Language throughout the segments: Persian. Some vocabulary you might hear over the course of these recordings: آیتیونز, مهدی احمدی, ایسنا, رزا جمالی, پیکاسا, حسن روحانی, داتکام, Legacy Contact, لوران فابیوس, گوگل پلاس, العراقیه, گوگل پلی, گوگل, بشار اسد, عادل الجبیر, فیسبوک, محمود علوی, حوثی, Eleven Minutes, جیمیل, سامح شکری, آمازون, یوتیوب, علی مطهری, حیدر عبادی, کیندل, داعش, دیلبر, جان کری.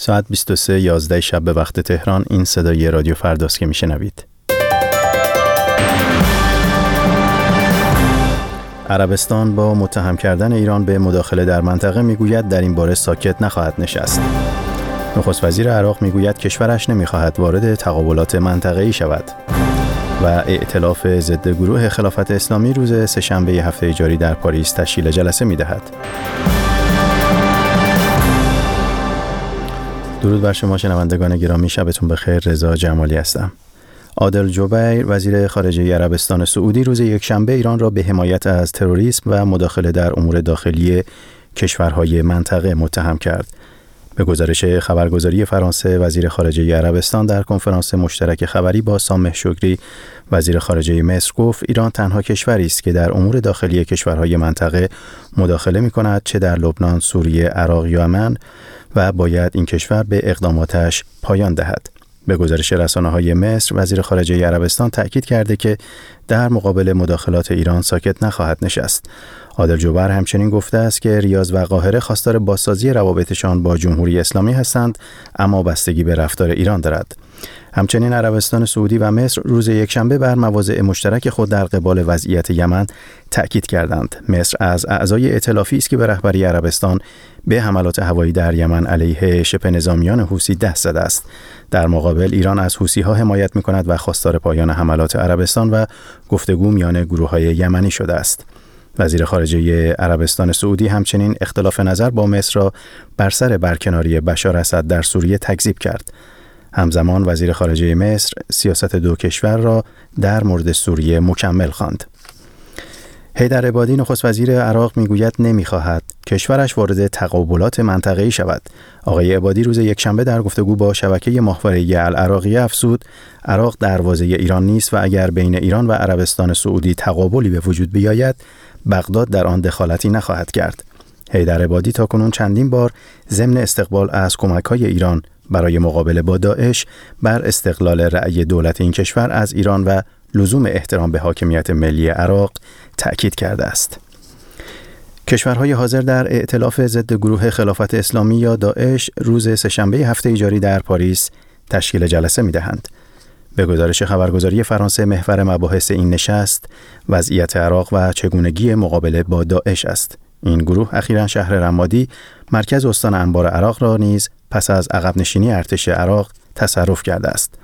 ساعت 23:11 شب به وقت تهران. این صدای رادیو فرداست که میشنوید. عربستان با متهم کردن ایران به مداخله در منطقه میگوید در این باره ساکت نخواهد نشست. نخست وزیر عراق میگوید کشورش نمیخواهد وارد تقابلات منطقه‌ای شود. و ائتلاف ضد گروه خلافت اسلامی روز سه‌شنبه هفته جاری در پاریس تشکیل جلسه میدهد. درود بر شما شنوندگان گرامی، شبتون بخیر. رزا جمالی هستم. عادل الجبیر وزیر خارجه عربستان سعودی روز یکشنبه ایران را به حمایت از تروریسم و مداخله در امور داخلی کشورهای منطقه متهم کرد. به گزارش خبرگزاری فرانسه، وزیر خارجه عربستان در کنفرانس مشترک خبری با سامح شکری وزیر خارجه مصر گفت ایران تنها کشوری است که در امور داخلی کشورهای منطقه مداخله می‌کند، چه در لبنان، سوریه، عراق، یمن، و باید این کشور به اقداماتش پایان دهد. به گزارش رسانه‌های مصر، وزیر خارجه عربستان تأکید کرده که در مقابل مداخلات ایران ساکت نخواهد نشست. عادل جبر همچنین گفته است که ریاض و قاهره خواستار بازسازی روابطشان با جمهوری اسلامی هستند، اما بستگی به رفتار ایران دارد. همچنین عربستان سعودی و مصر روز یکشنبه بر مواضع مشترک خود در قبال وضعیت یمن تأکید کردند. مصر از اعضای ائتلافی است که به رهبری عربستان به حملات هوایی در یمن علیه شبه نظامیان حوثی دست زده است. در مقابل ایران از حوثی‌ها حمایت می‌کند و خواستار پایان حملات عربستان و گفتگو میان گروه‌های یمنی شده است. وزیر خارجه عربستان سعودی همچنین اختلاف نظر با مصر را بر سر برکناری بشار اسد در سوریه تکذیب کرد. همزمان وزیر خارجه مصر سیاست دو کشور را در مورد سوریه مکمل خواند. حیدر عبادی نخست وزیر عراق میگوید نمیخواهد کشورش وارد تقابلات منطقه‌ای شود. آقای عبادی روز یکشنبه در گفتگو با شبکه ماهواره‌ای العراقیه افزود عراق دروازه ایران نیست و اگر بین ایران و عربستان سعودی تقابلی به وجود بیاید بغداد در آن دخالتی نخواهد کرد. حیدر عبادی تاکنون چندین بار ضمن استقبال از کمک‌های ایران برای مقابله با داعش بر استقلال رأی دولت این کشور از ایران و لزوم احترام به حاکمیت ملی عراق تأکید کرده است. کشورهای حاضر در ائتلاف ضد گروه خلافت اسلامی یا داعش روز سه‌شنبه هفته جاری در پاریس تشکیل جلسه می‌دهند. به گزارش خبرگزاری فرانسه، محور مباحث این نشست وضعیت عراق و چگونگی مقابله با داعش است. این گروه اخیراً شهر رمادی، مرکز استان انبار عراق را نیز پس از عقب نشینی ارتش عراق تصرف کرده است.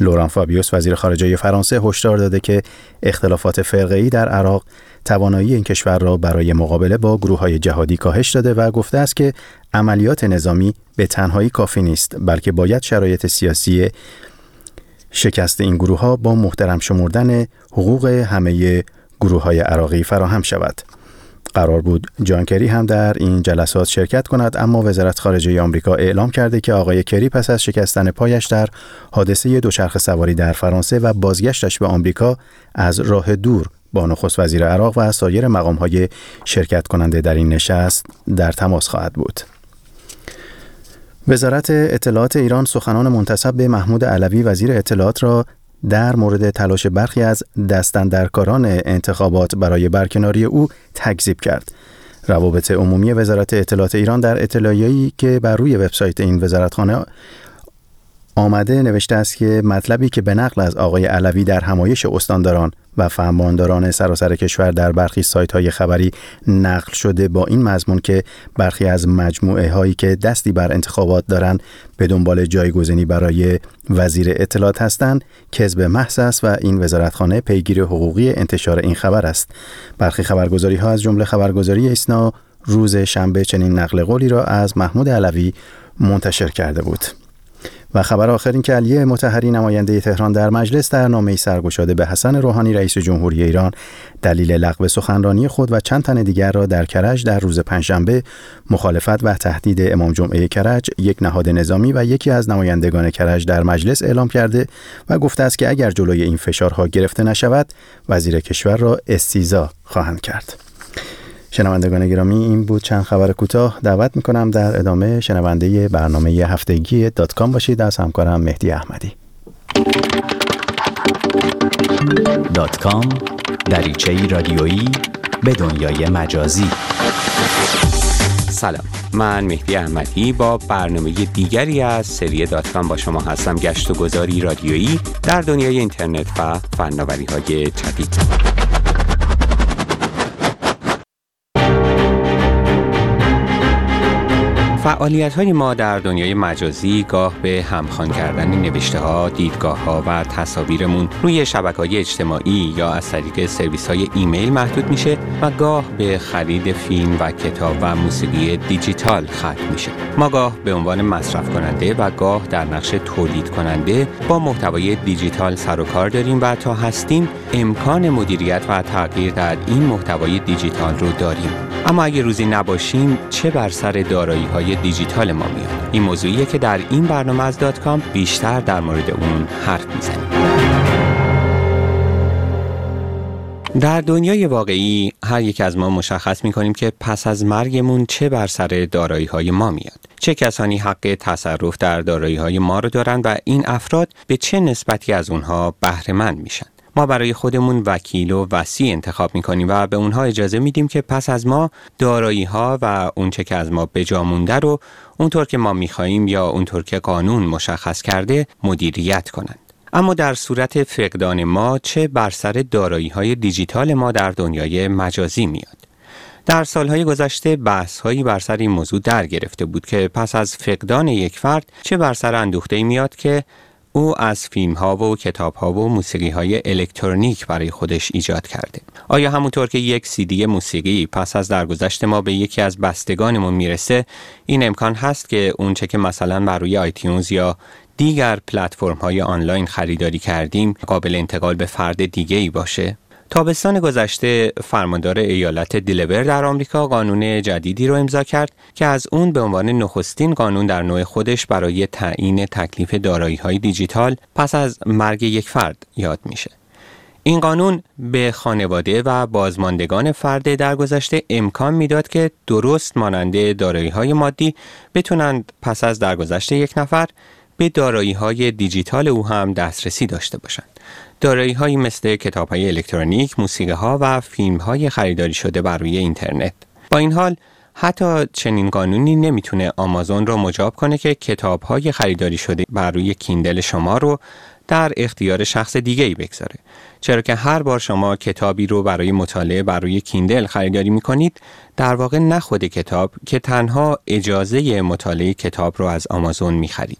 لوران فابیوس وزیر خارجه فرانسه هشدار داده که اختلافات فرقه‌ای در عراق توانایی این کشور را برای مقابله با گروه‌های جهادی کاهش داده و گفته است که عملیات نظامی به تنهایی کافی نیست، بلکه باید شرایط سیاسی شکست این گروه‌ها با محترم شمردن حقوق همه گروه‌های عراقی فراهم شود. قرار بود جان کری هم در این جلسات شرکت کند، اما وزارت خارجه آمریکا اعلام کرده که آقای کری پس از شکستن پایش در حادثه دوچرخه سواری در فرانسه و بازگشتش به آمریکا از راه دور با نخست وزیر عراق و سایر مقام‌های شرکت کننده در این نشست در تماس خواهد بود. وزارت اطلاعات ایران سخنان منتسب به محمود علوی وزیر اطلاعات را در مورد تلاش برخی از دست‌اندرکاران انتخابات برای برکناری او تکذیب کرد. روابط عمومی وزارت اطلاعات ایران در اطلاعیه‌ای که بر روی وبسایت این وزارتخانه آمده نوشته است که مطلبی که به نقل از آقای علوی در همایش استانداران و فرمانداران سراسر کشور در برخی سایت‌های خبری نقل شده با این مضمون که برخی از مجموعه هایی که دستی بر انتخابات دارند به دنبال جایگزینی برای وزیر اطلاعات هستند کذب محض است و این وزارتخانه پیگیر حقوقی انتشار این خبر است. برخی خبرگزاری‌ها از جمله خبرگزاری ایسنا روز شنبه چنین نقل قولی را از محمود علوی منتشر کرده بود. و خبر آخر این که علی مطهری نماینده تهران در مجلس در نامه‌ای سرگشاده به حسن روحانی رئیس جمهوری ایران دلیل لغو سخنرانی خود و چند تن دیگر را در کرج در روز پنجشنبه مخالفت و تهدید امام جمعه کرج، یک نهاد نظامی و یکی از نمایندگان کرج در مجلس اعلام کرده و گفته است که اگر جلوی این فشارها گرفته نشود وزیر کشور را استیضاح خواهند کرد. شنوندگان گرامی، این بود چند خبر کوتاه. دعوت می‌کنم در ادامه شنونده برنامه هفتگی داتکام باشید از همکارم مهدی احمدی. داتکام دریچه‌ای رادیویی به دنیای مجازی. سلام. من مهدی احمدی با برنامه دیگری از سری داتکام با شما هستم، گشت و گذاری رادیویی در دنیای اینترنت و فناوری‌های جدید. فعالیت‌های ما در دنیای مجازی گاه به همخوان کردن نوشته‌ها، دیدگاه‌ها و تصاویرمون روی شبکه‌های اجتماعی یا از طریق سرویس‌های ایمیل محدود میشه و گاه به خرید فیلم و کتاب و موسیقی دیجیتال ختم میشه. ما گاه به عنوان مصرف کننده و گاه در نقش تولید کننده با محتوای دیجیتال سر و کار داریم و تا هستیم امکان مدیریت و تغییر در این محتوای دیجیتال رو داریم. اما اگه روزی نباشیم چه بر سر دارایی‌های دیجیتال ما میاد؟ این موضوعیه که در این برنامه از داتکام بیشتر در مورد اون حرف میزنیم. در دنیای واقعی هر یک از ما مشخص می‌کنیم که پس از مرگمون چه بر سر دارایی‌های ما میاد. چه کسانی حق تصرف در دارایی‌های ما رو دارن و این افراد به چه نسبتی از اونها بهره‌مند میشن؟ ما برای خودمون وکیل و وصی انتخاب میکنیم و به اونها اجازه میدیم که پس از ما دارایی ها و اونچه که از ما به جا مونده رو اونطور که ما میخواییم یا اونطور که قانون مشخص کرده مدیریت کنند. اما در صورت فقدان ما چه بر سر دارایی های دیجیتال ما در دنیای مجازی میاد؟ در سالهای گذشته بحث‌هایی بر سر این موضوع در گرفته بود که پس از فقدان یک فرد چه بر سر اندوخته‌ای میاد که او از فیلم‌ها و کتاب‌ها و موسیقی‌های الکترونیک برای خودش ایجاد کرده. آیا همونطور که یک CD موسیقی پس از درگذشت ما به یکی از بستگانمون میرسه، این امکان هست که اون چه که مثلا بر روی آیتیونز یا دیگر پلتفرم‌های آنلاین خریداری کردیم قابل انتقال به فرد دیگه‌ای باشه؟ تابستان گذشته فرماندار ایالت دیلبر در آمریکا قانون جدیدی را امضا کرد که از اون به عنوان نخستین قانون در نوع خودش برای تعیین تکلیف دارایی‌های دیجیتال پس از مرگ یک فرد یاد میشه. این قانون به خانواده و بازماندگان فرد درگذشته امکان میداد که درست مانند دارایی‌های مادی بتونند پس از درگذشت یک نفر به دارایی‌های دیجیتال او هم دسترسی داشته باشند. دارایی‌هایی مثل کتاب‌های الکترونیک، موسیقی‌ها و فیلم‌های خریداری شده بر روی اینترنت. با این حال، حتی چنین قانونی نمیتونه آمازون را مجاب کنه که کتاب‌های خریداری شده بر روی کیندل شما رو در اختیار شخص دیگه‌ای بگذاره. چرا که هر بار شما کتابی رو برای مطالعه بر روی کیندل خریداری می‌کنید، در واقع نه خود کتاب که تنها اجازه مطالعه کتاب رو از آمازون می‌خرید.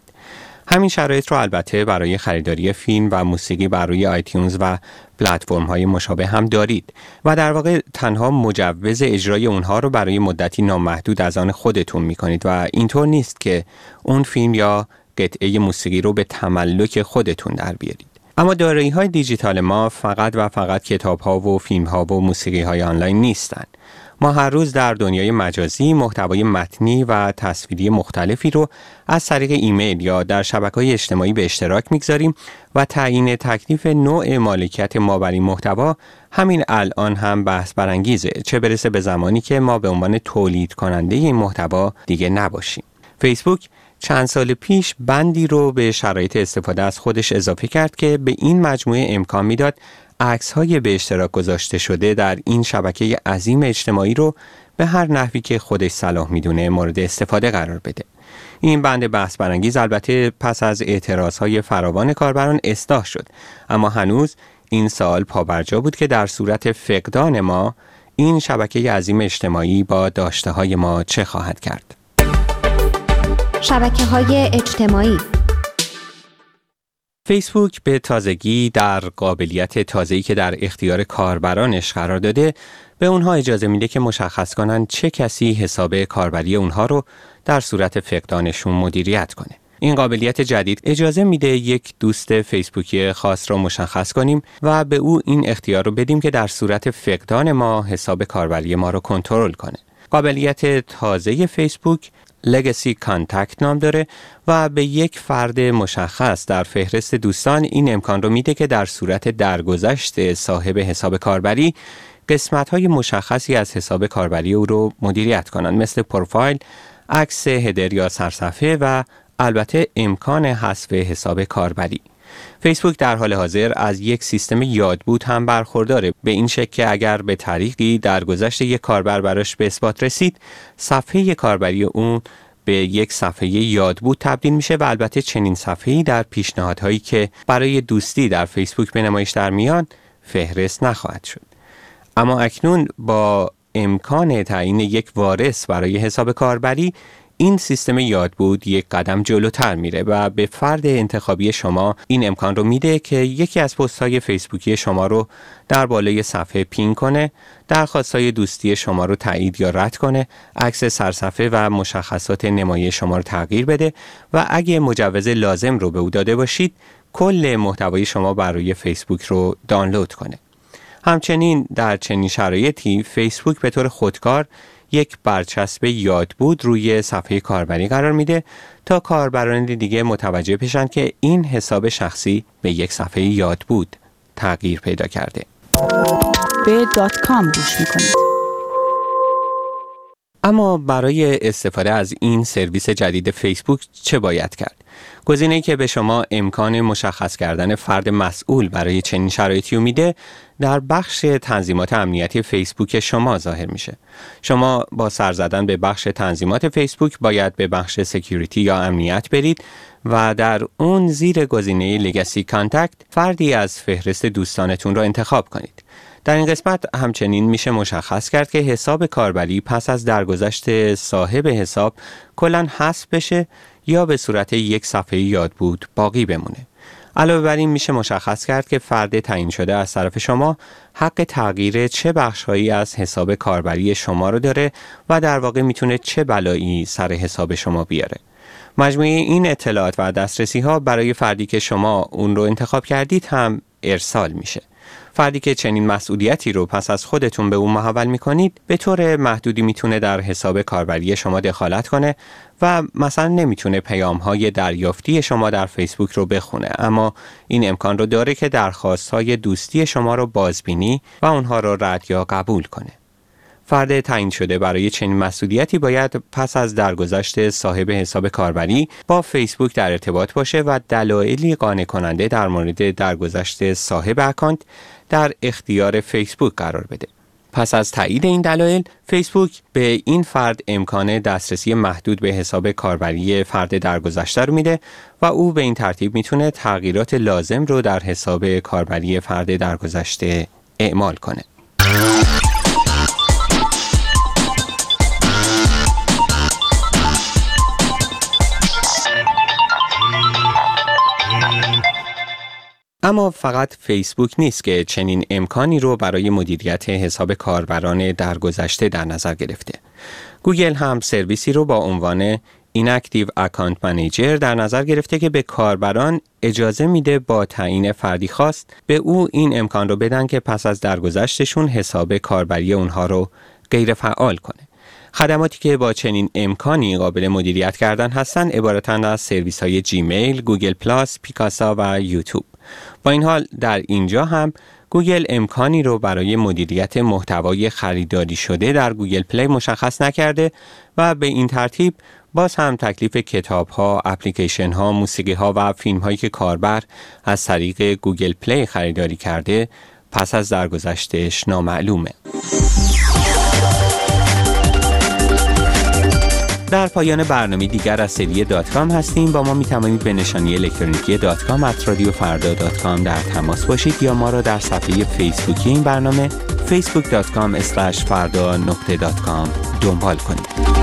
همین شرایط رو البته برای خریداری فیلم و موسیقی بر روی آیتیونز و پلتفرم‌های مشابه هم دارید و در واقع تنها مجوز اجرای اونها رو برای مدتی نامحدود از آن خودتون می‌کنید و اینطور نیست که اون فیلم یا قطعه موسیقی رو به تملک خودتون در بیارید. اما دارایی‌های دیجیتال ما فقط و فقط کتاب‌ها و فیلم‌ها و موسیقی‌های آنلاین نیستند. ما هر روز در دنیای مجازی محتوای متنی و تصویری مختلفی رو از طریق ایمیل یا در شبکه‌های اجتماعی به اشتراک می‌گذاریم و تعیین تکلیف نوع مالکیت ما بر این محتوا همین الان هم بحث برانگیزه، چه برسه به زمانی که ما به عنوان تولید کننده این محتوا دیگه نباشیم. فیسبوک چند سال پیش بندی رو به شرایط استفاده از خودش اضافه کرد که به این مجموعه امکان میداد عکس‌های به اشتراک گذاشته شده در این شبکه عظیم اجتماعی رو به هر نحوی که خودش صلاح میدونه مورد استفاده قرار بده. این بند بحث برانگیز البته پس از اعتراض‌های فراوان کاربران اصلاح شد، اما هنوز این سوال پابرجا بود که در صورت فقدان ما این شبکه عظیم اجتماعی با داشته‌های ما چه خواهد کرد؟ شبکه‌های اجتماعی. فیسبوک به تازگی در قابلیت تازه‌ای که در اختیار کاربرانش قرار داده به اونها اجازه میده که مشخص کنن چه کسی حساب کاربری اونها رو در صورت فقدانشون مدیریت کنه. این قابلیت جدید اجازه میده یک دوست فیسبوکی خاص رو مشخص کنیم و به او این اختیار رو بدیم که در صورت فقدان ما حساب کاربری ما رو کنترل کنه. قابلیت تازه فیسبوک Legacy Contact نام داره و به یک فرد مشخص در فهرست دوستان این امکان رو میده که در صورت درگذشت صاحب حساب کاربری قسمت‌های مشخصی از حساب کاربری او رو مدیریت کنند، مثل پروفایل، عکس هدر یا سرصفحه و البته امکان حذف حساب کاربری. فیسبوک در حال حاضر از یک سیستم یادبود هم برخورداره، به این شکل که اگر به طریقی در گذشت یک کاربر براش به اثبات رسید، صفحه کاربری اون به یک صفحه یادبود تبدیل میشه و البته چنین صفحه‌ای در پیشنهادهایی که برای دوستی در فیسبوک به نمایش در میان فهرست نخواهد شد. اما اکنون با امکان تعیین یک وارث برای حساب کاربری، این سیستم یادبود یک قدم جلوتر میره و به فرد انتخابی شما این امکان رو میده که یکی از پست‌های فیسبوکی شما رو در بالای صفحه پین کنه، درخواست‌های دوستی شما رو تایید یا رد کنه، عکس سرصفحه و مشخصات نمایش شما رو تغییر بده و اگه مجوز لازم رو به او داده باشید، کل محتوای شما برای فیسبوک رو دانلود کنه. همچنین در چنین شرایطی فیسبوک به طور خودکار یک برچسب یادبود روی صفحه کاربری قرار میده تا کاربران دیگه متوجه بشن که این حساب شخصی به یک صفحه یادبود تغییر پیدا کرده. به .com گوش میکنید. اما برای استفاده از این سرویس جدید فیسبوک چه باید کرد؟ گزینه‌ای که به شما امکان مشخص کردن فرد مسئول برای چنین شرایطی میده، در بخش تنظیمات امنیتی فیسبوک شما ظاهر میشه. شما با سر زدن به بخش تنظیمات فیسبوک باید به بخش سکیوریتی یا امنیت برید و در اون زیر گزینه لگسی کانتکت فردی از فهرست دوستانتون را انتخاب کنید. در این قسمت همچنین میشه مشخص کرد که حساب کاربری پس از درگذشت صاحب حساب کلاً حذف بشه یا به صورت یک صفحه یادبود باقی بمونه. علاوه بر این میشه مشخص کرد که فرد تعیین شده از طرف شما حق تغییر چه بخشهایی از حساب کاربری شما رو داره و در واقع میتونه چه بلایی سر حساب شما بیاره. مجموعه این اطلاعات و دسترسی ها برای فردی که شما اون رو انتخاب کردید هم ارسال میشه. فردی که چنین مسئولیتی رو پس از خودتون به اون محول میکنید، به طور محدودی میتونه در حساب کاربری شما دخالت کنه و مثلا نمیتونه پیام‌های دریافتی شما در فیسبوک رو بخونه، اما این امکان رو داره که درخواست‌های دوستی شما رو بازبینی و اونها رو رد یا قبول کنه. فرد تعیین شده برای چنین مسئولیتی باید پس از درگذشت صاحب حساب کاربری با فیسبوک در ارتباط باشه و دلایلی قانع کننده در مورد درگذشت صاحب اکانت در اختیار فیسبوک قرار بده. پس از تایید این دلایل، فیسبوک به این فرد امکان دسترسی محدود به حساب کاربری فرد درگذشته رو میده و او به این ترتیب میتونه تغییرات لازم رو در حساب کاربری فرد درگذشته اعمال کنه. اما فقط فیسبوک نیست که چنین امکانی رو برای مدیریت حساب کاربران درگذشته در نظر گرفته. گوگل هم سرویسی رو با عنوان Inactive Account Manager در نظر گرفته که به کاربران اجازه میده با تعیین فردی خاص به او این امکان رو بدن که پس از درگذشتشون حساب کاربری اونها رو غیر فعال کنه. خدماتی که با چنین امکانی قابل مدیریت کردن هستن عبارتند از سرویس‌های جیمیل، گوگل پلاس، پیکاسا و یوتیوب. با این حال در اینجا هم گوگل امکانی رو برای مدیریت محتوای خریداری شده در گوگل پلی مشخص نکرده و به این ترتیب باز هم تکلیف کتاب‌ها، اپلیکیشن‌ها، موسیقی‌ها و فیلم‌هایی که کاربر از طریق گوگل پلی خریداری کرده پس از درگذشتش نامعلومه. در پایان برنامه دیگر از سری داتکام هستیم. با ما میتوانید به نشانی الکترونیکی .com@radiofarda.com در تماس باشید یا ما را در صفحه فیسبوکی این برنامه facebook.com/farda.com دنبال کنید.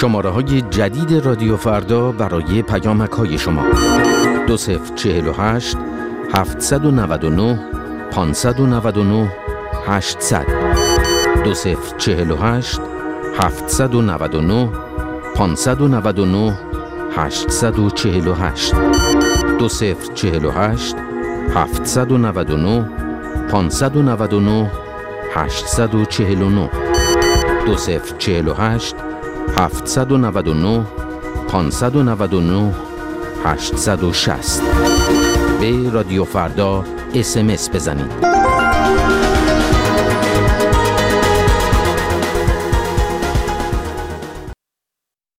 شماره‌های جدید رادیو فردا برای پیامک‌های شما: 2048 799 599 800 2048 799 599 848 2048 799 599 849 2048 799 599 860 به رادیو فردا SMS بزنید.